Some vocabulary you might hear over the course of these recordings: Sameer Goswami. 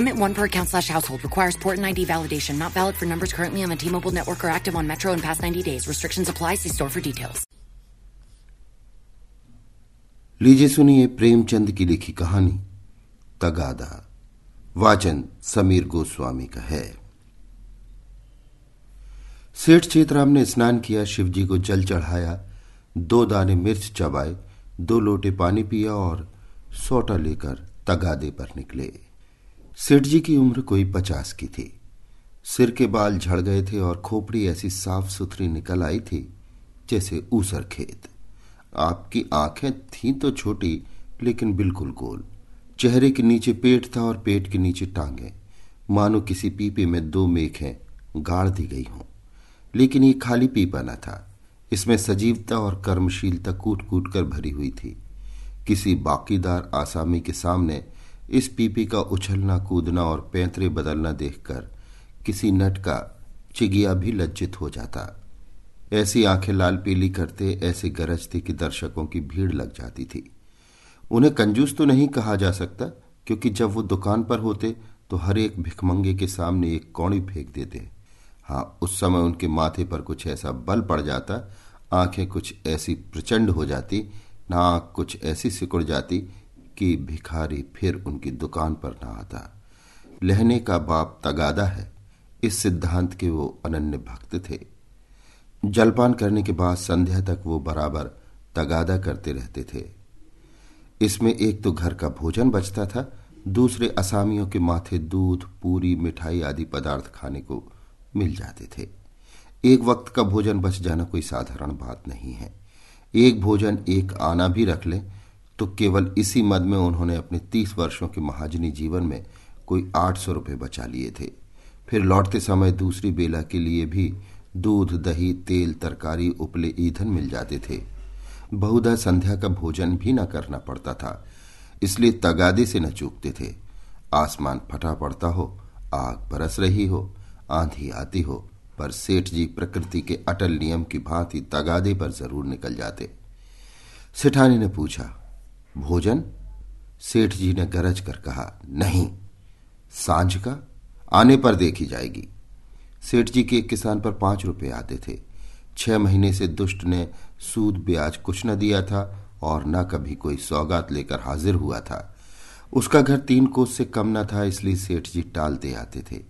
Limit one per account /household. Requires port and ID validation. Not valid for numbers currently on the T-Mobile network or active on Metro in past 90 days. Restrictions apply. See store for details. लीजिए सुनिए प्रेमचंद की लिखी कहानी तगादा। वाचन समीर गोस्वामी का है। सेठ चेतराम ने स्नान किया, शिवजी को जल चढ़ाया, 2 दाने मिर्च चबाए, 2 लोटे पानी पिया और सोटा लेकर तगादे पर निकले। सेठ जी की उम्र कोई 50 की थी। सिर के बाल झड़ गए थे और खोपड़ी ऐसी साफ सुथरी निकल आई थी जैसे ऊसर खेत। आपकी आंखें थीं तो छोटी लेकिन बिल्कुल गोल। चेहरे के नीचे पेट था और पेट के नीचे टांगें, मानो किसी पीपे में 2 मेखें गाड़ दी गई हों। लेकिन ये खाली पीपा न था, इसमें सजीवता और कर्मशीलता कूट कूट कर भरी हुई थी। किसी बाकीदार आसामी के सामने इस पीपे का उछलना कूदना और पैंतरे बदलना देखकर किसी नट का चिगिया भी लज्जित हो जाता। ऐसी आंखें लाल पीली करते ऐसे गरजते कि दर्शकों की भीड़ लग जाती थी। उन्हें कंजूस तो नहीं कहा जा सकता, क्योंकि जब वो दुकान पर होते तो हर एक भिखमंगे के सामने एक कौड़ी फेंक देते। हाँ, उस समय उनके माथे पर कुछ ऐसा बल पड़ जाता, आंखें कुछ ऐसी प्रचंड हो जाती, नाक कुछ ऐसी सिकुड़ जाती कि भिखारी फिर उनकी दुकान पर ना आता। लहने का बाप तगादा है, इस सिद्धांत के वो अनन्य भक्त थे। जलपान करने के बाद संध्या तक वो बराबर तगादा करते रहते थे। इसमें एक तो घर का भोजन बचता था, दूसरे असामियों के माथे दूध पूरी मिठाई आदि पदार्थ खाने को मिल जाते थे। एक वक्त का भोजन बच जाना कोई साधारण बात नहीं है। एक भोजन एक आना भी रख लें तो केवल इसी मद में उन्होंने अपने 30 वर्षों के महाजनी जीवन में कोई 800 रुपये बचा लिए थे। फिर लौटते समय दूसरी बेला के लिए भी दूध दही तेल तरकारी उपले ईंधन मिल जाते थे। बहुधा संध्या का भोजन भी न करना पड़ता था, इसलिए तगादे से न चूकते थे। आसमान फटा पड़ता हो, आग बरस रही हो, आंधी आती हो, पर सेठ जी प्रकृति के अटल नियम की भांति तगादे पर जरूर निकल जाते। सेठानी ने पूछा, भोजन? सेठ जी ने गरज कर कहा, नहीं, सांझ का आने पर देखी जाएगी। सेठ जी के एक किसान पर 5 रुपये आते थे। 6 महीने से दुष्ट ने सूद ब्याज कुछ न दिया था और न कभी कोई सौगात लेकर हाजिर हुआ था। उसका घर 3 कोस से कम न था, इसलिए सेठ जी टालते आते थे।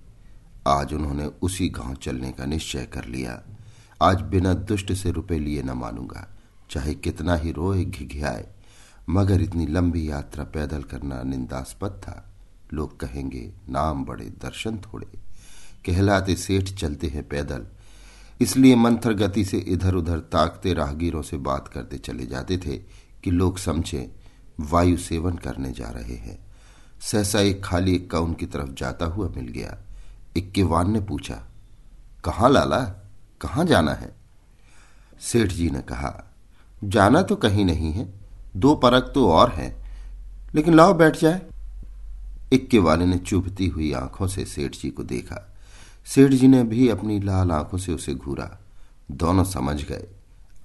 आज उन्होंने उसी गांव चलने का निश्चय कर लिया। आज बिना दुष्ट से रुपए लिए न मानूंगा, चाहे कितना ही रोए घिघियाए। मगर इतनी लंबी यात्रा पैदल करना निंदास्पद था। लोग कहेंगे नाम बड़े दर्शन थोड़े कहलाते सेठ चलते हैं पैदल, इसलिए मंथर गति से इधर उधर ताकते राहगीरों से बात करते चले जाते थे कि लोग समझें वायु सेवन करने जा रहे हैं। सहसा एक खाली इक्का उनकी तरफ जाता हुआ मिल गया। इक्केवान ने पूछा, कहाँ लाला, कहाँ जाना है? सेठ जी ने कहा, जाना तो कहीं नहीं है, 2 परख तो और हैं, लेकिन लाओ बैठ जाए। इक्केवाने ने चुभती हुई आंखों से सेठ जी को देखा। सेठ जी ने भी अपनी लाल आंखों से उसे घूरा। दोनों समझ गए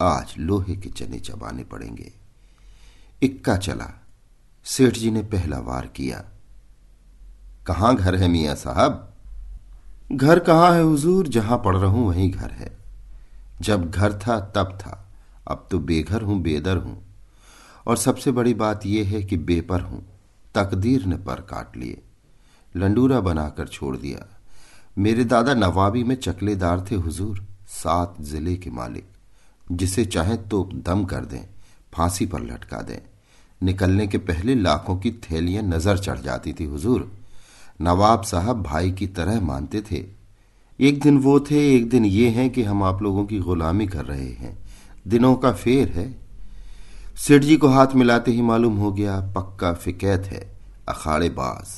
आज लोहे के चने चबाने पड़ेंगे। इक्का चला। सेठ जी ने पहला वार किया। कहाँ घर है मियाँ साहब? घर कहाँ है हुजूर, जहां पढ़ रहा हूं वहीं घर है। जब घर था तब था, अब तो बेघर हूं, बेदर हूं, और सबसे बड़ी बात यह है कि बेपर हूं। तकदीर ने पर काट लिए, लंडूरा बनाकर छोड़ दिया। मेरे दादा नवाबी में चकलेदार थे हुजूर, 7 जिले के मालिक। जिसे चाहे तो दम कर दें, फांसी पर लटका दें। निकलने के पहले लाखों की थैलियां नजर चढ़ जाती थी हुजूर। नवाब साहब भाई की तरह मानते थे। एक दिन वो थे, एक दिन ये हैं कि हम आप लोगों की गुलामी कर रहे हैं। दिनों का फेर है। सेठ जी को हाथ मिलाते ही मालूम हो गया, पक्का फिकैत है, अखाड़ेबाज।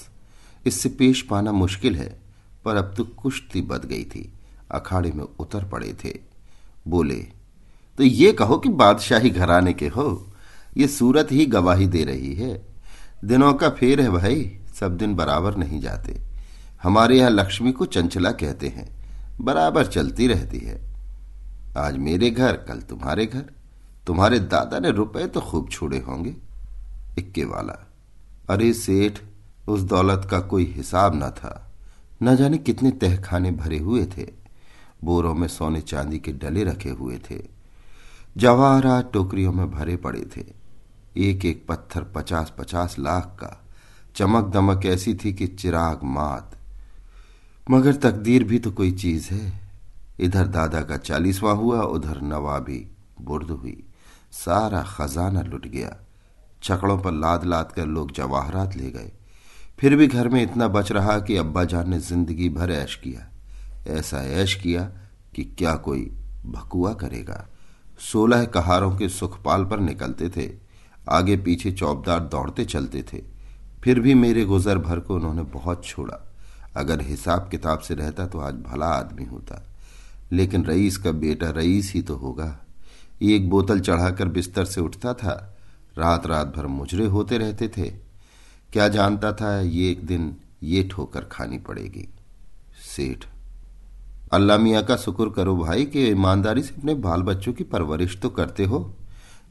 इससे पेश पाना मुश्किल है, पर अब तो कुश्ती बद गई थी। अखाड़े में उतर पड़े थे। बोले, तो ये कहो कि बादशाही घराने के हो। ये सूरत ही गवाही दे रही है। दिनों का फेर है भाई, सब दिन बराबर नहीं जाते। हमारे यहाँ लक्ष्मी को चंचला कहते हैं, बराबर चलती रहती है। आज मेरे घर, कल तुम्हारे घर। तुम्हारे दादा ने रुपए तो खूब छोड़े होंगे। इक्के वाला, अरे सेठ, उस दौलत का कोई हिसाब ना था। न जाने कितने तहखाने भरे हुए थे। बोरों में सोने चांदी के डले रखे हुए थे। जवाहरात टोकरियों में भरे पड़े थे। एक एक पत्थर 50-50 लाख का। चमक दमक ऐसी थी कि चिराग मात। मगर तकदीर भी तो कोई चीज है। इधर दादा का 40वां हुआ, उधर नवाबी बुर्द हुई। सारा खजाना लुट गया। छकड़ों पर लाद लाद कर लोग जवाहरात ले गए। फिर भी घर में इतना बच रहा कि अब्बा जान ने जिंदगी भर ऐश किया। ऐसा ऐश किया कि क्या कोई भकुआ करेगा। 16 कहारों के सुखपाल पर निकलते थे। आगे पीछे चौबदार दौड़ते चलते थे। फिर भी मेरे गुजर भर को उन्होंने बहुत छोड़ा। अगर हिसाब किताब से रहता तो आज भला आदमी होता। लेकिन रईस का बेटा रईस ही तो होगा। एक बोतल चढ़ाकर बिस्तर से उठता था। रात रात भर मुजरे होते रहते थे। क्या जानता था ये एक दिन ये ठोकर खानी पड़ेगी। सेठ, अल्लाह मियाँ का शुक्र करो भाई कि ईमानदारी से अपने बाल बच्चों की परवरिश तो करते हो।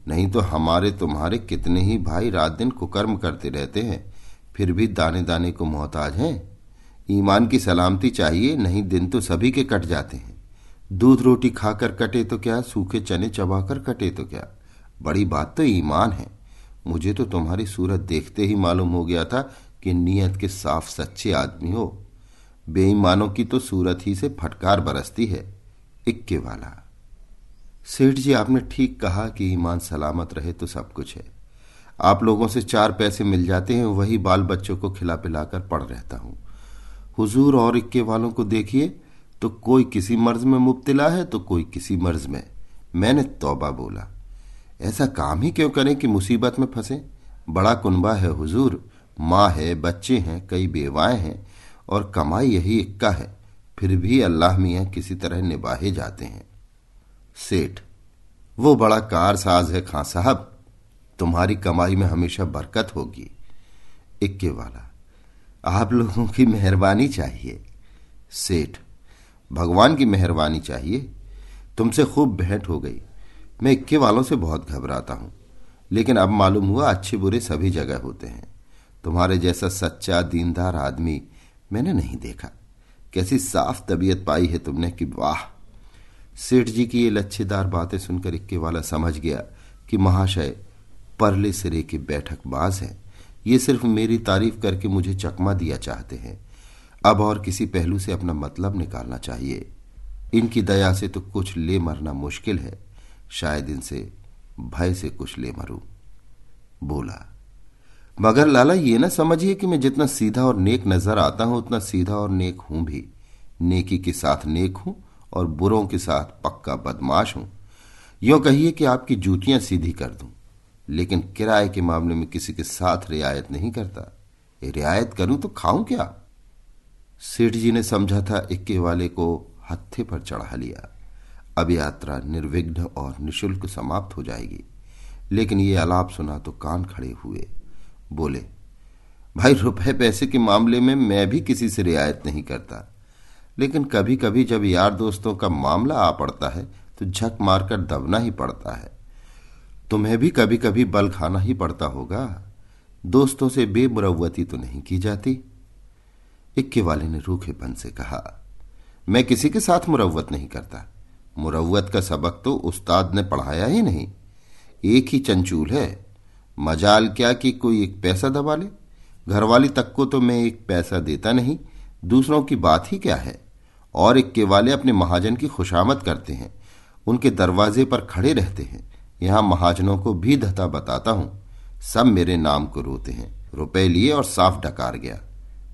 नहीं तो हमारे तुम्हारे कितने ही भाई रात दिन कुकर्म करते रहते हैं, फिर भी दाने दाने को मोहताज हैं। ईमान की सलामती चाहिए, नहीं दिन तो सभी के कट जाते हैं। दूध रोटी खाकर कटे तो क्या, सूखे चने चबाकर कटे तो क्या, बड़ी बात तो ईमान है। मुझे तो तुम्हारी सूरत देखते ही मालूम हो गया था कि नीयत के साफ सच्चे आदमी हो। बेईमानों की तो सूरत ही से फटकार बरसती है। इक्के वाला, सेठ जी आपने ठीक कहा कि ईमान सलामत रहे तो सब कुछ है। आप लोगों से 4 पैसे मिल जाते हैं, वही बाल बच्चों को खिला पिलाकर पड़ रहता हूँ। हुजूर और इक्के वालों को देखिए तो कोई किसी मर्ज में मुब्तिला है तो कोई किसी मर्ज में। मैंने तौबा बोला, ऐसा काम ही क्यों करें कि मुसीबत में फंसे। बड़ा कुनबा है हुजूर, माँ है, बच्चे हैं, कई बेवाएं हैं और कमाई यही इक्का है। फिर भी अल्लाह मियाँ किसी तरह निभाए जाते हैं। सेठ, वो बड़ा कार साज है खां साहब, तुम्हारी कमाई में हमेशा बरकत होगी। इक्के वाला, आप लोगों की मेहरबानी चाहिए। सेठ, भगवान की मेहरबानी चाहिए। तुमसे खूब भेंट हो गई। मैं इक्के वालों से बहुत घबराता हूँ, लेकिन अब मालूम हुआ अच्छे बुरे सभी जगह होते हैं। तुम्हारे जैसा सच्चा दीनदार आदमी मैंने नहीं देखा। कैसी साफ तबीयत पाई है तुमने कि वाह। सेठ जी की ये लच्छेदार बातें सुनकर इक्के वाला समझ गया कि महाशय परले सिरे के बैठकबाज हैं। ये सिर्फ मेरी तारीफ करके मुझे चकमा दिया चाहते हैं। अब और किसी पहलू से अपना मतलब निकालना चाहिए। इनकी दया से तो कुछ ले मरना मुश्किल है, शायद इनसे भय से कुछ ले मरूं। बोला, मगर लाला ये ना समझिए कि मैं जितना सीधा और नेक नजर आता हूं उतना सीधा और नेक हूं भी। नेकी के साथ नेक हूं और बुरों के साथ पक्का बदमाश हूं। यूं कहिए कि आपकी जूतियां सीधी कर दूं, लेकिन किराए के मामले में किसी के साथ रियायत नहीं करता। रियायत करूं तो खाऊं क्या। सेठ जी ने समझा था, इक्के वाले को हत्थे पर चढ़ा लिया। अब यात्रा निर्विघ्न और निशुल्क समाप्त हो जाएगी। लेकिन ये आलाप सुना तो कान खड़े हुए। बोले, भाई रुपए पैसे के मामले में मैं भी किसी से रियायत नहीं करता, लेकिन कभी कभी जब यार दोस्तों का मामला आ पड़ता है तो झक मारकर दबना ही पड़ता है। तुम्हें भी कभी कभी बल खाना ही पड़ता होगा। दोस्तों से बेमुरव्वती तो नहीं की जाती। इक्के वाले ने रूखेपन से कहा, मैं किसी के साथ मुरव्वत नहीं करता। मुरव्वत का सबक तो उस्ताद ने पढ़ाया ही नहीं। एक ही चंचूल है। मजाल क्या कि कोई 1 पैसा दबा ले। घरवाली तक को तो मैं 1 पैसा देता नहीं, दूसरों की बात ही क्या है। और इक्के वाले अपने महाजन की खुशामद करते हैं, उनके दरवाजे पर खड़े रहते हैं। यहाँ महाजनों को भी धता बताता हूँ, सब मेरे नाम को रोते हैं। रुपए लिए और साफ डकार गया।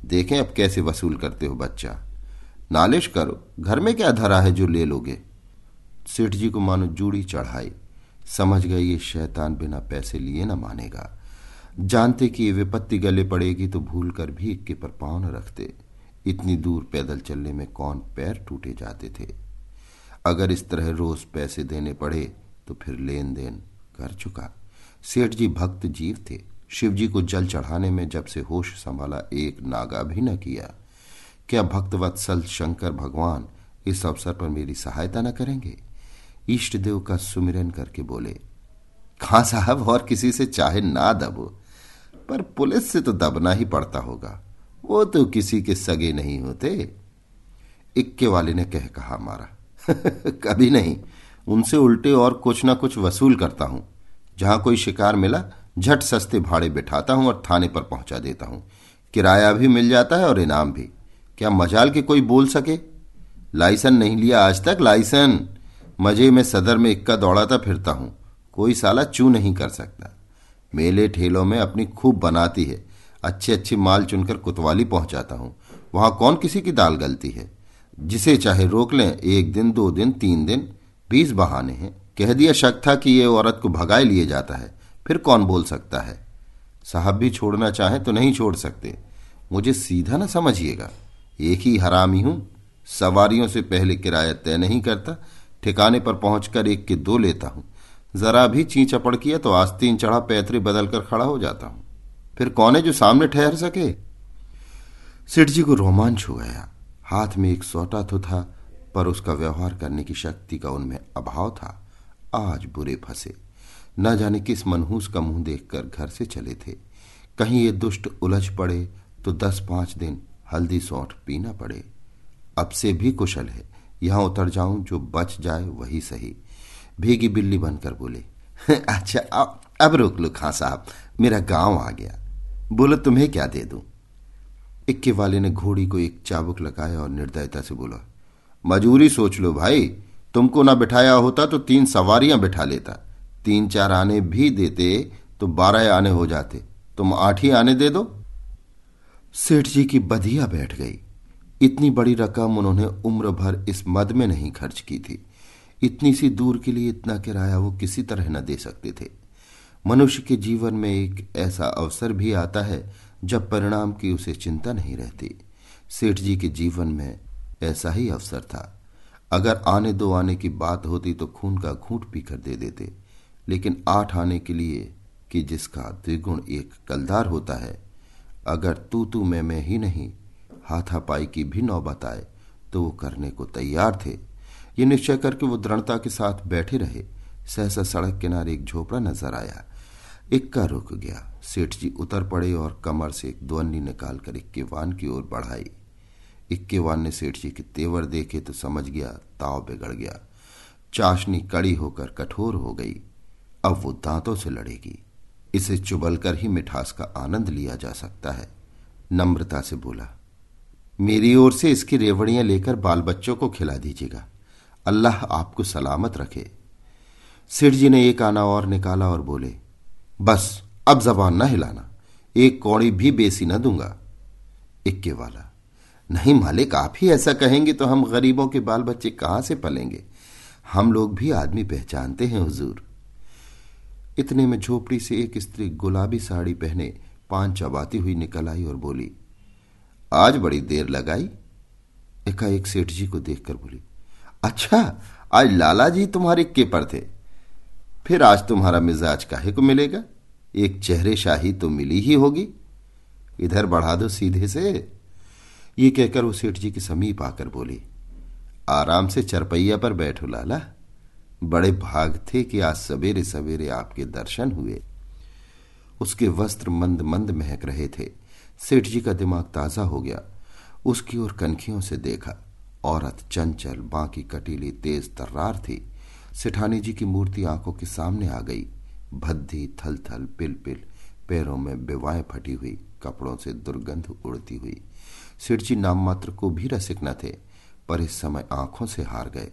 देखें अब कैसे वसूल करते हो बच्चा। नालिश करो, घर में क्या धरा है जो ले लोगे। सेठ जी को मानो जूड़ी चढ़ाई। समझ गए ये शैतान बिना पैसे लिए न मानेगा। जानते कि ये विपत्ति गले पड़ेगी तो भूल कर भी इक्के पर पाँव न रखते। इतनी दूर पैदल चलने में कौन पैर टूटे जाते थे। अगर इस तरह रोज पैसे देने पड़े तो फिर लेन देन कर चुका। सेठ जी भक्त जीव थे। शिव जी को जल चढ़ाने में जब से होश संभाला एक नागा भी न किया। क्या भक्तवत्सल शंकर भगवान इस अवसर पर मेरी सहायता न करेंगे? इष्ट देव का सुमिरन करके बोले, खां साहब और किसी से चाहे ना दबो, पर पुलिस से तो दबना ही पड़ता होगा, वो तो किसी के सगे नहीं होते। इक्के वाले ने कह कहा मारा कभी नहीं, उनसे उल्टे और कुछ ना कुछ वसूल करता हूं। जहां कोई शिकार मिला झट सस्ते भाड़े बिठाता हूं और थाने पर पहुंचा देता हूं। किराया भी मिल जाता है और इनाम भी। क्या मजाल के कोई बोल सके? लाइसेंस नहीं लिया आज तक, लाइसेंस मजे में सदर में इक्का दौड़ाता फिरता हूं, कोई साला चू नहीं कर सकता। मेले ठेलों में अपनी खूब बनाती है, अच्छे अच्छे माल चुनकर कोतवाली पहुंचाता हूं। वहां कौन किसी की दाल गलती है? जिसे चाहे रोक लें, एक दिन, दो दिन, तीन दिन, 20 बहाने हैं। कह दिया शक था कि ये औरत को भगाए लिए जाता है, फिर कौन बोल सकता है? साहब भी छोड़ना चाहे तो नहीं छोड़ सकते। मुझे सीधा ना समझिएगा, एक ही हरामी हूं, सवारियों से पहले किराया तय नहीं करता, ठिकाने पर पहुंचकर एक के दो लेता हूं। जरा भी चींच अपड़ किया तो आस्तीन चढ़ा पैतरे बदलकर खड़ा हो जाता हूं। फिर कौन है जो सामने ठहर सके? सेठ जी को रोमांच हो गया। हाथ में एक सोटा तो था, पर उसका व्यवहार करने की शक्ति का उनमें अभाव था। आज बुरे फंसे, न जाने किस मनहूस का मुंह देखकर घर से चले थे। कहीं ये दुष्ट उलझ पड़े तो 10-5 दिन हल्दी सौंठ पीना पड़े। अब से भी कुशल है, यहां उतर जाऊं, जो बच जाए वही सही। भीगी बिल्ली बनकर बोले, अच्छा अब रोक लो खां साहब, मेरा गांव आ गया, बोलो तुम्हें क्या दे दूं? इक्के वाले ने घोड़ी को एक चाबुक लगाया और निर्दयता से बोला, मजूरी सोच लो भाई, तुमको ना बिठाया होता तो 3 सवारियां बिठा लेता, 3-4 आने भी देते तो 12 आने हो जाते, तुम 8 ही आने दे दो। सेठ जी की बधिया बैठ गई। इतनी बड़ी रकम उन्होंने उम्र भर इस मद में नहीं खर्च की थी। इतनी सी दूर के लिए इतना किराया वो किसी तरह न दे सकते थे। मनुष्य के जीवन में एक ऐसा अवसर भी आता है जब परिणाम की उसे चिंता नहीं रहती। सेठ जी के जीवन में ऐसा ही अवसर था। अगर 1-2 आने की बात होती तो खून का घूंट पीकर दे देते, लेकिन 8 आने के लिए कि जिसका द्विगुण एक कलदार होता है, अगर तू तू मैं ही नहीं हाथापाई की भी नौबत आए तो वो करने को तैयार थे। ये निश्चय करके वो दृढ़ता के साथ बैठे रहे। सहसा सड़क किनारे एक झोपड़ा नजर आया। इक्का रुक गया। सेठ जी उतर पड़े और कमर से एक दुअन्नी निकालकर इक्केवान की ओर बढ़ाई। इक्केवान ने सेठ जी के तेवर देखे तो समझ गया ताव बिगड़ गया। चाशनी कड़ी होकर कठोर हो गई। अब वो दांतों से लड़ेगी। इसे चुबल कर ही मिठास का आनंद लिया जा सकता है। नम्रता से बोला, मेरी ओर से इसकी रेवड़ियां लेकर बाल बच्चों को खिला दीजिएगा, अल्लाह आपको सलामत रखे। सेठ जी ने 1 आना और निकाला और बोले, बस अब जबान ना हिलाना, 1 कौड़ी भी बेसी ना दूंगा। इक्के वाला, नहीं मालिक, आप ही ऐसा कहेंगे तो हम गरीबों के बाल बच्चे कहां से पलेंगे, हम लोग भी आदमी पहचानते हैं हुजूर। इतने में झोपड़ी से एक स्त्री गुलाबी साड़ी पहने 5 चबाती हुई निकल आई और बोली, आज बड़ी देर लगाई। एकाएक सेठ जी को देखकर बोली, अच्छा आज लाला जी तुम्हारे इक्के पर थे, फिर आज तुम्हारा मिजाज काहे को मिलेगा, एक चेहरे शाही तो मिली ही होगी, इधर बढ़ा दो सीधे से। ये कहकर वो सेठ जी के समीप आकर बोली, आराम से चरपैया पर बैठो लाला, बड़े भाग थे कि आज सवेरे सवेरे आपके दर्शन हुए। उसके वस्त्र मंद मंद महक रहे थे। सेठ जी का दिमाग ताजा हो गया। उसकी ओर कनखियों से देखा। औरत चंचल, बांकी कटीली, तेज तर्रार थी। सेठानी जी की मूर्ति आंखों के सामने आ गई। भद्दी, थल थल, पिल पिल, पैरों में बेवाएं फटी हुई, कपड़ों से दुर्गंध उड़ती हुई। सेठ जी नाम मात्र को भी रसिक न थे, पर इस समय आंखों से हार गए।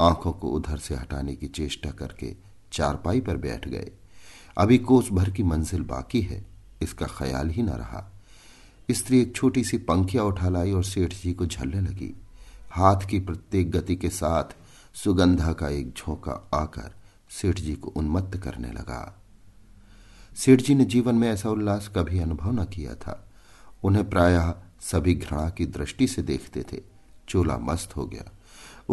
आंखों को उधर से हटाने की चेष्टा करके चारपाई पर बैठ गए। अभी कोस भर की मंजिल बाकी है, इसका ख्याल ही न रहा। स्त्री एक छोटी सी पंखिया उठा लाई और सेठ जी को झलने लगी। हाथ की प्रत्येक गति के साथ सुगंधा का एक झोंका आकर सेठ जी को उन्मत्त करने लगा। सेठ जी ने जीवन में ऐसा उल्लास कभी अनुभव न किया था। उन्हें प्रायः सभी घृणा की दृष्टि से देखते थे। चोला मस्त हो गया।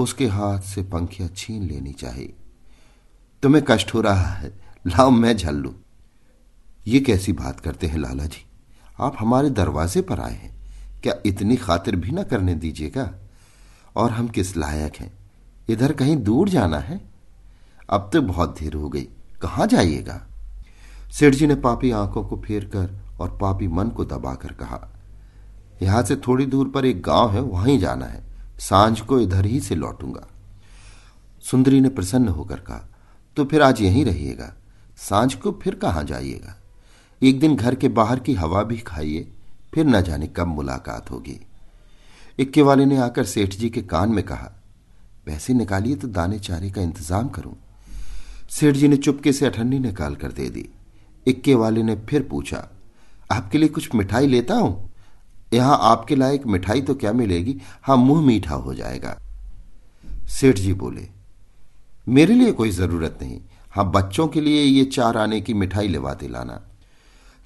उसके हाथ से पंखिया छीन लेनी चाहिए। तुम्हें कष्ट हो रहा है, लाओ मैं झल लूं। ये कैसी बात करते हैं लाला जी, आप हमारे दरवाजे पर आए हैं, क्या इतनी खातिर भी ना करने दीजिएगा। और हम किस लायक हैं, इधर कहीं दूर जाना है, अब तो बहुत देर हो गई, कहाँ जाइएगा। सेठ जी ने पापी आंखों को फेर कर और पापी मन को दबाकर कहा, यहां से थोड़ी दूर पर एक गांव है, वहीं जाना है, सांझ को इधर ही से लौटूंगा। सुंदरी ने प्रसन्न होकर कहा, तो फिर आज यहीं रहिएगा, सांझ को फिर कहाँ जाइएगा, एक दिन घर के बाहर की हवा भी खाइए, फिर न जाने कब मुलाकात होगी। इक्के वाले ने आकर सेठ जी के कान में कहा, पैसे निकालिए तो दाने चारे का इंतजाम करूं। सेठ जी ने चुपके से अठन्नी निकाल कर दे दी। इक्के वाले ने फिर पूछा, आपके लिए कुछ मिठाई लेता हूं, यहां आपके लायक मिठाई तो क्या मिलेगी, हाँ मुंह मीठा हो जाएगा। सेठ जी बोले, मेरे लिए कोई जरूरत नहीं, हाँ बच्चों के लिए ये 4 आने की मिठाई लेवाते लाना।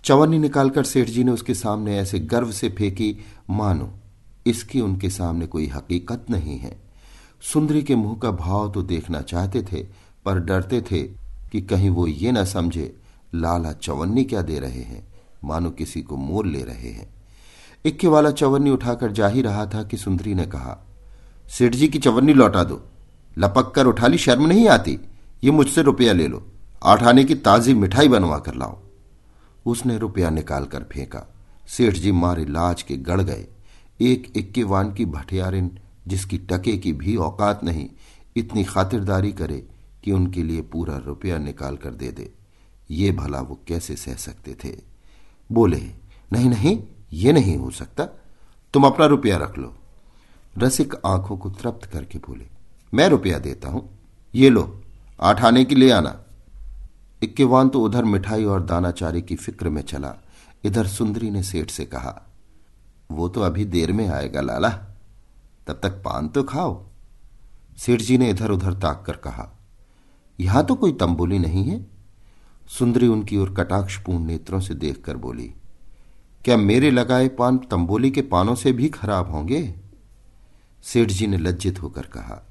चवन्नी निकालकर सेठ जी ने उसके सामने ऐसे गर्व से फेंकी मानो इसकी उनके सामने कोई हकीकत नहीं है। सुंदरी के मुंह का भाव तो देखना चाहते थे, पर डरते थे कि कहीं वो ये ना समझे लाला चवन्नी क्या दे रहे हैं, मानो किसी को मोल ले रहे हैं। इक्के वाला चवन्नी उठाकर जा ही रहा था कि सुंदरी ने कहा, सेठ जी की चवन्नी लौटा दो, लपक कर उठा ली, शर्म नहीं आती, ये मुझसे रुपया ले लो, 8 आने की ताजी मिठाई बनवा कर लाओ। उसने रुपया निकाल कर फेंका। सेठ जी मारे लाज के गड़ गए। एक इक्केवान की भटियारिन जिसकी टके की भी औकात नहीं, इतनी खातिरदारी करे कि उनके लिए पूरा रुपया निकाल कर दे दे, ये भला वो कैसे सह सकते थे। बोले, नहीं नहीं, ये नहीं हो सकता, तुम अपना रुपया रख लो। रसिक आंखों को तृप्त करके बोले, मैं रुपया देता हूं, ये लो, 8 आने की ले आना। इक्केवान तो उधर मिठाई और दानाचारी की फिक्र में चला, इधर सुंदरी ने सेठ से कहा, वो तो अभी देर में आएगा लाला, तब तक पान तो खाओ। सेठ जी ने इधर उधर ताक कर कहा, यहां तो कोई तंबोली नहीं है। सुंदरी उनकी ओर कटाक्षपूर्ण नेत्रों से देखकर बोली, क्या मेरे लगाए पान तंबोली के पानों से भी खराब होंगे। सेठ जी ने लज्जित होकर कहा,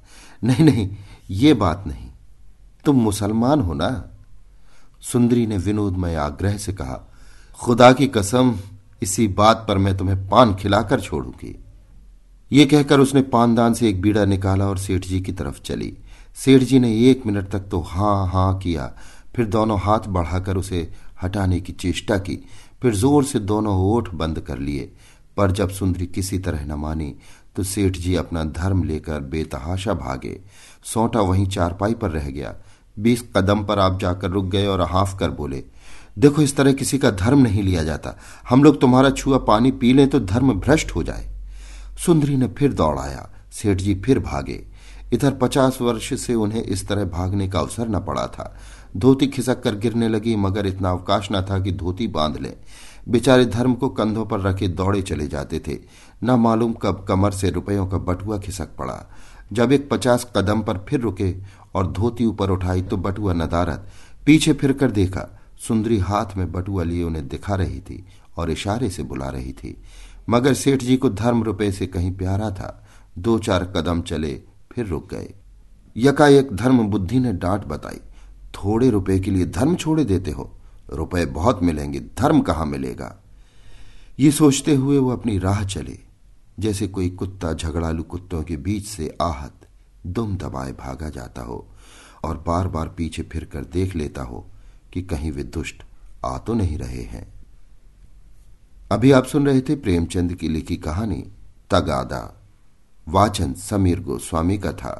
नहीं नहीं, ये बात नहीं, तुम मुसलमान हो ना। सुंदरी ने विनोदमय आग्रह से कहा, खुदा की कसम, इसी बात पर मैं तुम्हें पान खिलाकर छोड़ूंगी। ये कहकर उसने पानदान से एक बीड़ा निकाला और सेठ जी की तरफ चली। सेठ जी ने 1 मिनट तक तो हाँ हाँ किया, फिर दोनों हाथ बढ़ाकर उसे हटाने की चेष्टा की, फिर जोर से दोनों ओठ बंद कर लिए। पर जब सुंदरी किसी तरह न मानी तो सेठ जी अपना धर्म लेकर बेतहाशा भागे। सोंटा वहीं चारपाई पर रह गया। 20 कदम पर आप जाकर रुक गए और हाफ कर बोले, देखो इस तरह किसी का धर्म नहीं लिया जाता, हम लोग तुम्हारा छुआ पानी पी लें तो धर्म भ्रष्ट हो जाए। सुंदरी ने फिर दौड़ाया, सेठ जी फिर भागे। इधर 50 वर्ष से उन्हें इस तरह भागने का अवसर न पड़ा था। धोती खिसक कर गिरने लगी, मगर इतना अवकाश न था कि धोती बांध ले। बेचारे धर्म को कंधों पर रखे दौड़े चले जाते थे। न मालूम कब कमर से रुपयों का बटुआ खिसक पड़ा। जब एक 50 कदम पर फिर रुके और धोती ऊपर उठाई तो बटुआ नदारत। पीछे फिर कर देखा, सुंदरी हाथ में बटुआ लिए उन्हें दिखा रही थी और इशारे से बुला रही थी। मगर सेठ जी को धर्म रुपए से कहीं प्यारा था। 2-4 कदम चले, फिर रुक गए। यकायक धर्म बुद्धि ने डांट बताई, थोड़े रुपए के लिए धर्म छोड़े देते हो, रुपए बहुत मिलेंगे, धर्म कहाँ मिलेगा। ये सोचते हुए वो अपनी राह चले, जैसे कोई कुत्ता झगड़ालू कुत्तों के बीच से आहत दुम दबाए भागा जाता हो और बार बार पीछे फिर कर देख लेता हो कि कहीं वे दुष्ट आ तो नहीं रहे हैं। अभी आप सुन रहे थे प्रेमचंद की लिखी कहानी तगादा। वाचन समीर गोस्वामी का था।